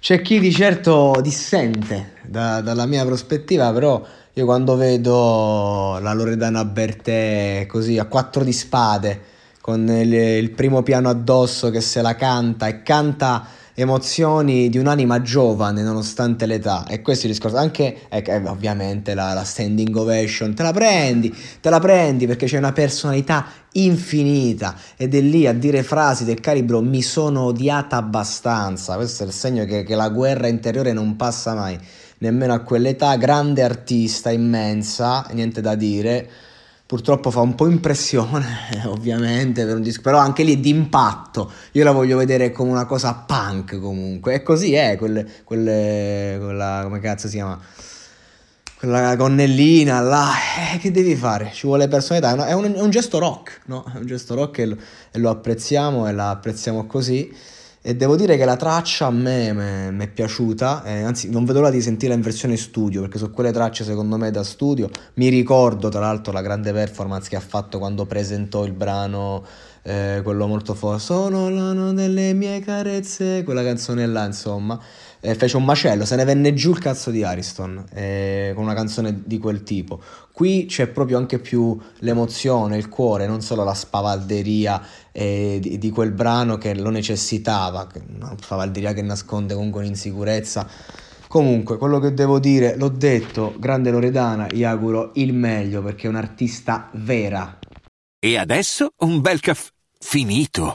C'è chi di certo dissente dalla mia prospettiva, però io quando vedo la Loredana Bertè così a quattro di spade con il primo piano addosso che se la canta e canta emozioni di un'anima giovane nonostante l'età, e questo è il discorso anche ovviamente la standing ovation te la prendi perché c'è una personalità infinita ed è lì a dire frasi del calibro "mi sono odiata abbastanza". Questo è il segno che la guerra interiore non passa mai, nemmeno a quell'età. Grande artista, immensa, niente da dire. Purtroppo fa un po' impressione, ovviamente, per un disco, però anche lì è d'impatto. Io la voglio vedere come una cosa punk, comunque. E così è, quella come cazzo si chiama? Quella gonnellina là, che devi fare? Ci vuole personalità, no? È un gesto rock, no? È un gesto rock e lo apprezziamo e la apprezziamo così. E devo dire che la traccia a me mi è piaciuta, anzi non vedo l'ora di sentirla in versione studio, perché sono quelle tracce secondo me da studio. Mi ricordo tra l'altro la grande performance che ha fatto quando presentò il brano, quello molto forte, "Sono l'anno delle mie carezze", quella canzone là, insomma, fece un macello, se ne venne giù il cazzo di Ariston, con una canzone di quel tipo. Qui c'è proprio anche più l'emozione, il cuore, non solo la spavalderia di quel brano che lo necessitava, una spavalderia che nasconde comunque un'insicurezza. Comunque, quello che devo dire, l'ho detto, grande Loredana, gli auguro il meglio perché è un'artista vera. E adesso un bel caffè finito.